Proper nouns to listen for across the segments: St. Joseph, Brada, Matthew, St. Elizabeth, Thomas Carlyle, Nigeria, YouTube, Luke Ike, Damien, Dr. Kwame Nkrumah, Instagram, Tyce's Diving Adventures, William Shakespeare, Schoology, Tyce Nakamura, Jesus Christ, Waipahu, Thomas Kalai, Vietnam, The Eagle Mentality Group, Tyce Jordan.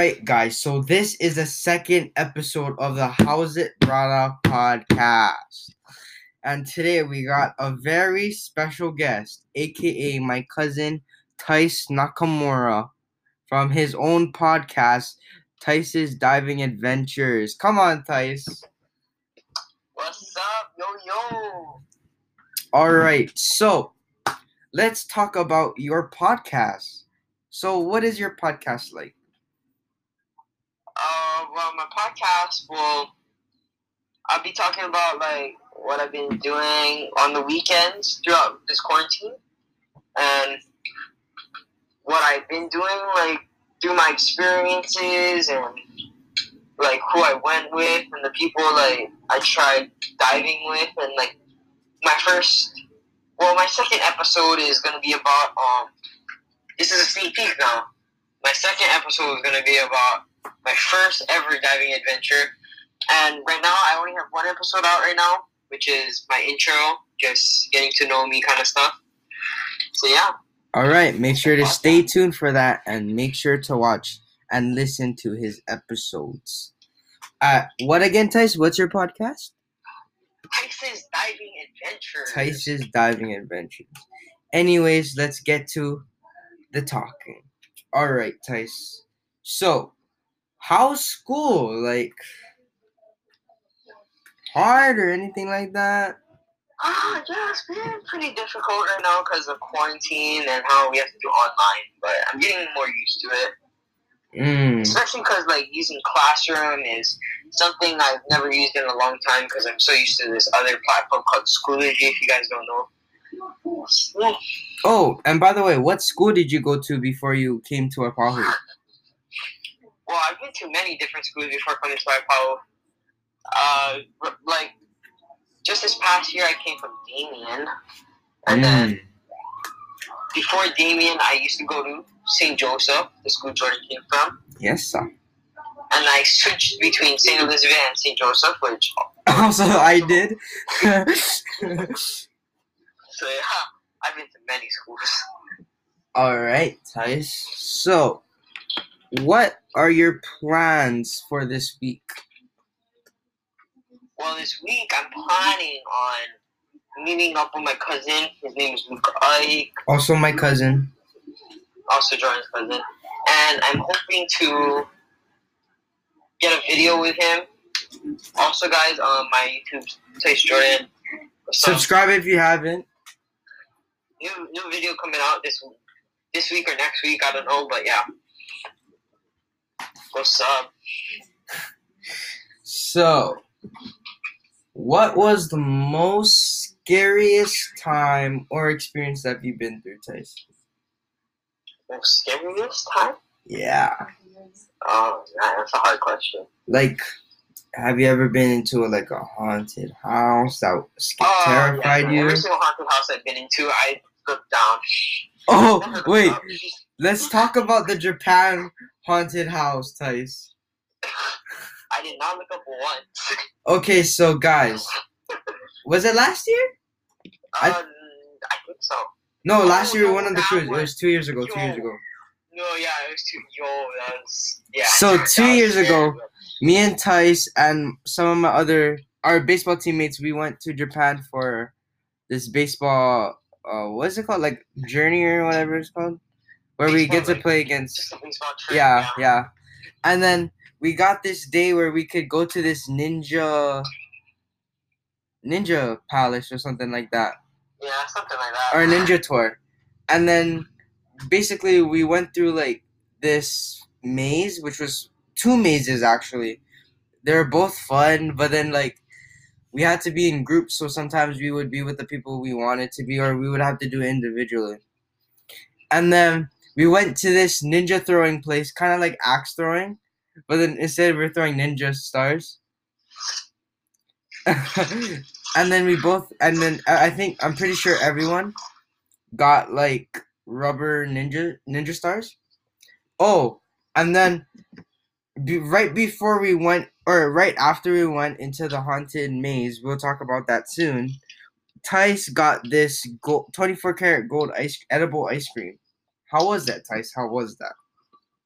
right, guys, so this is the second episode of the How's It Brada podcast. And today we got a very special guest, a.k.a. my cousin, Tyce Nakamura, from his own podcast, Tyce's Diving Adventures. Come on, Tyce. What's up, yo? All right, so let's talk about your podcast. So what is your podcast like? Well, my podcast will, I'll be talking about, like, what I've been doing on the weekends throughout this quarantine and what I've been doing, like, through my experiences and, like, who I went with and the people, like, I tried diving with. And, like, my second episode is going to be about, this is a sneak peek now. My second episode is going to be about my first ever diving adventure, and right now I only have one episode out right now, which is my intro, just getting to know me kind of stuff. So yeah. All right, make sure to stay tuned for that, and make sure to watch and listen to his episodes. What again, Tyce? What's your podcast? Tyce's Diving Adventures. Tyce's Diving Adventures. Anyways, let's get to the talking. All right, Tyce. So, how's school? Like, hard or anything like that? Yeah, it's been pretty difficult right now because of quarantine and how we have to do online, but I'm getting more used to it. Especially because, like, using Classroom is something I've never used in a long time because I'm so used to this other platform called Schoology, if you guys don't know. Yeah. Oh, and by the way, what school did you go to before you came to Waipahu? Well, I've been to many different schools before coming to Waipahu. Like, just this past year, I came from Damien. And then, before Damien, I used to go to St. Joseph, the school Jordan came from. Yes, sir. And I switched between St. Elizabeth and St. Joseph, which also I did. So, yeah, I've been to many schools. All right, Tyce. So, what are your plans for this week? Well, this week I'm planning on meeting up with my cousin. His name is Luke Ike. Also my cousin. Also Jordan's cousin. And I'm hoping to get a video with him. Also, guys, on my YouTube, Tyce Jordan. Subscribe if you haven't. New video coming out this week or next week. I don't know, but yeah. What's up? So, what was the most scariest time or experience that you've been through, Tyce? Most scariest time? Yeah. Oh, that's a hard question. Like, have you ever been into a haunted house that terrified you? Every single haunted house I've been into, I flipped down. Oh, wait. Let's talk about the Japan haunted house, Tyce. I did not look up once. Okay, so guys, was it last year? I think so. No, last year we went on the cruise. It was 2 years ago. No, yeah, it was 2 years ago. So 2 years ago, me and Tyce and some of my our baseball teammates, we went to Japan for this baseball. What is it called? Like journey or whatever it's called. Where we get to play against, yeah. And then we got this day where we could go to this ninja palace or something like that. Yeah, something like that. Or a ninja tour. And then basically we went through like this maze, which was two mazes actually. They were both fun, but then like we had to be in groups, so sometimes we would be with the people we wanted to be, or we would have to do it individually. And then we went to this ninja throwing place, kind of like axe throwing, but then instead we're throwing ninja stars. And then I'm pretty sure everyone got like rubber ninja stars. Oh, and then right after we went into the haunted maze, we'll talk about that soon. Tyce got this 24-karat gold edible ice cream. How was that, Tyce?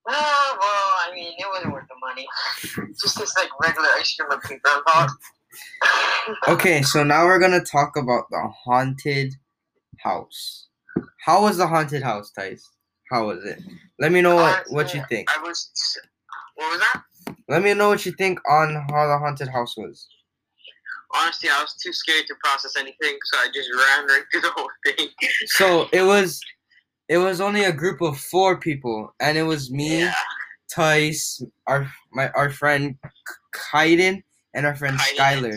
Well, I mean, it wasn't worth the money. It just tastes like regular ice cream with paper involved. Okay, so now we're gonna talk about the haunted house. How was the haunted house, Tyce? How was it? Let me know what you think. What was that? Let me know what you think on how the haunted house was. Honestly, I was too scared to process anything, so I just ran right through the whole thing. So it was only a group of 4 people, and it was me, Tyce, our friend Kaiden, and our friend Skyler.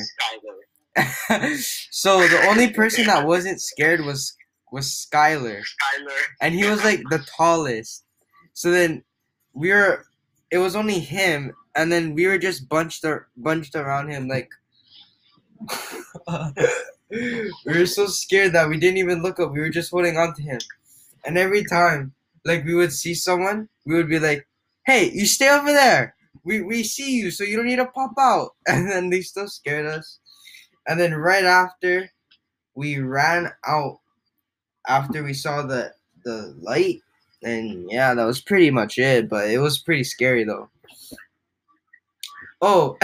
So the only person that wasn't scared was Skyler. And he was like the tallest. So then it was only him, and then we were just bunched around him like we were so scared that we didn't even look up. We were just holding on to him. And every time like we would see someone, we would be like, "Hey, you stay over there. We see you, so you don't need to pop out." And then they still scared us. And then right after we ran out after we saw the light, and yeah, that was pretty much it, but it was pretty scary though. Oh,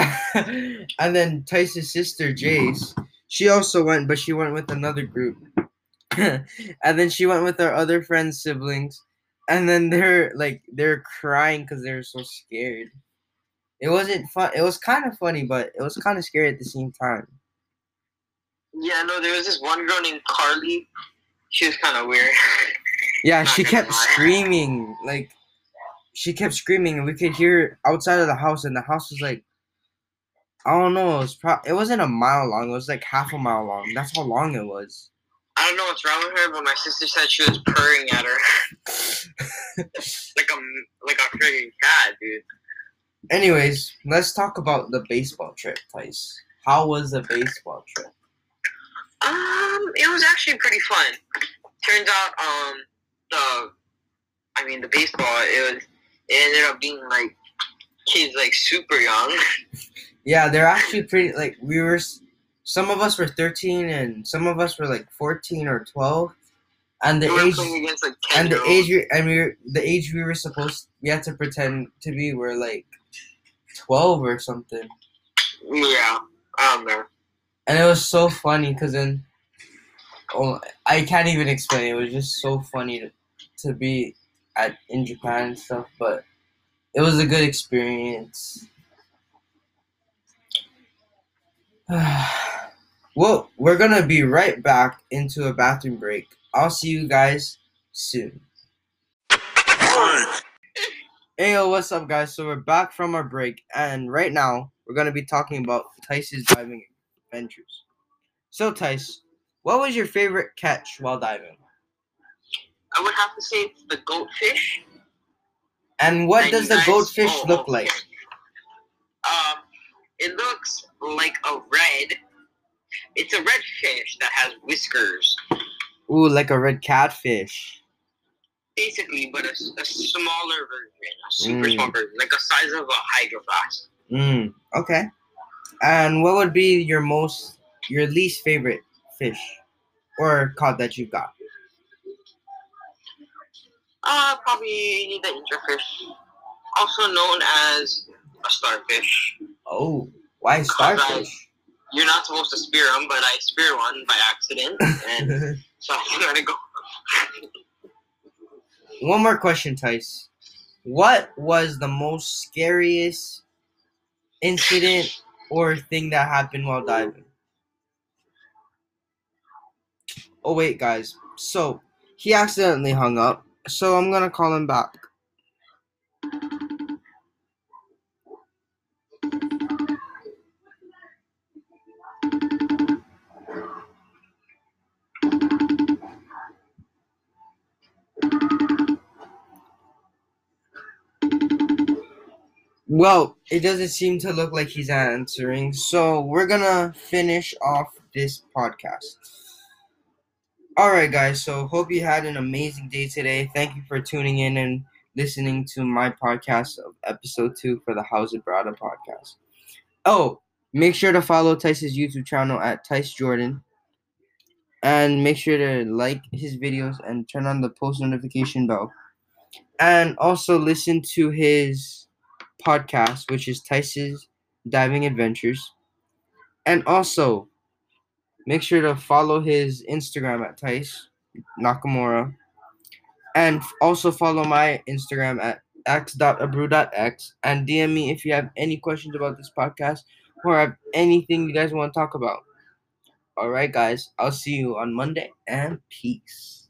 and then Tyce's sister, Jace, she also went, but she went with another group. And then she went with our other friends' siblings, and then they're crying because they were so scared. It wasn't fun. It was kind of funny, but it was kind of scary at the same time. Yeah, no, there was this one girl named Carly. She was kind of weird. Yeah, she kept screaming, like... She kept screaming, and we could hear outside of the house, and the house was like, I don't know, it wasn't a mile long, it was like half a mile long. That's how long it was. I don't know what's wrong with her, but my sister said she was purring at her. like a freaking cat, dude. Anyways, let's talk about the baseball trip, Tyce. How was the baseball trip? It was actually pretty fun. Turns out, the baseball, it ended up being, like, kids, like, super young. Yeah, they're actually pretty, like, some of us were 13, and some of us were, like, 14 or 12, and we had to pretend to be, were, like, 12 or something. Yeah, I don't know. And it was so funny, because then, I can't even explain it, was just so funny to be... in Japan and stuff, but it was a good experience. Well, we're gonna be right back into a bathroom break. I'll see you guys soon. Hey, what's up, guys? So we're back from our break, and right now we're gonna be talking about Tyce's diving adventures. So Tyce, what was your favorite catch while diving? I would have to say it's the goldfish. And what does the goldfish look like? It looks like a red. It's a red fish that has whiskers. Ooh, like a red catfish. Basically, but a smaller version, a super small version, like the size of a hydro flask. Okay. And what would be your least favorite fish or cod that you got? Probably the angelfish, also known as a starfish. Oh, why starfish? You're not supposed to spear them, but I speared one by accident, and so I'm gonna go. One more question, Tyce. What was the most scariest incident or thing that happened while diving? Oh wait, guys. So he accidentally hung up. So I'm gonna call him back. Well, it doesn't seem to look like he's answering, so we're gonna finish off this podcast. Alright guys, so hope you had an amazing day today. Thank you for tuning in and listening to my podcast of episode 2 for the How's It Brada podcast. Oh, make sure to follow Tyce's YouTube channel at Tyce Jordan. And make sure to like his videos and turn on the post notification bell. And also listen to his podcast, which is Tyce's Diving Adventures. And also, make sure to follow his Instagram at Tyce Nakamura. And also follow my Instagram at x.abreu.x. And DM me if you have any questions about this podcast or have anything you guys want to talk about. All right, guys. I'll see you on Monday, and peace.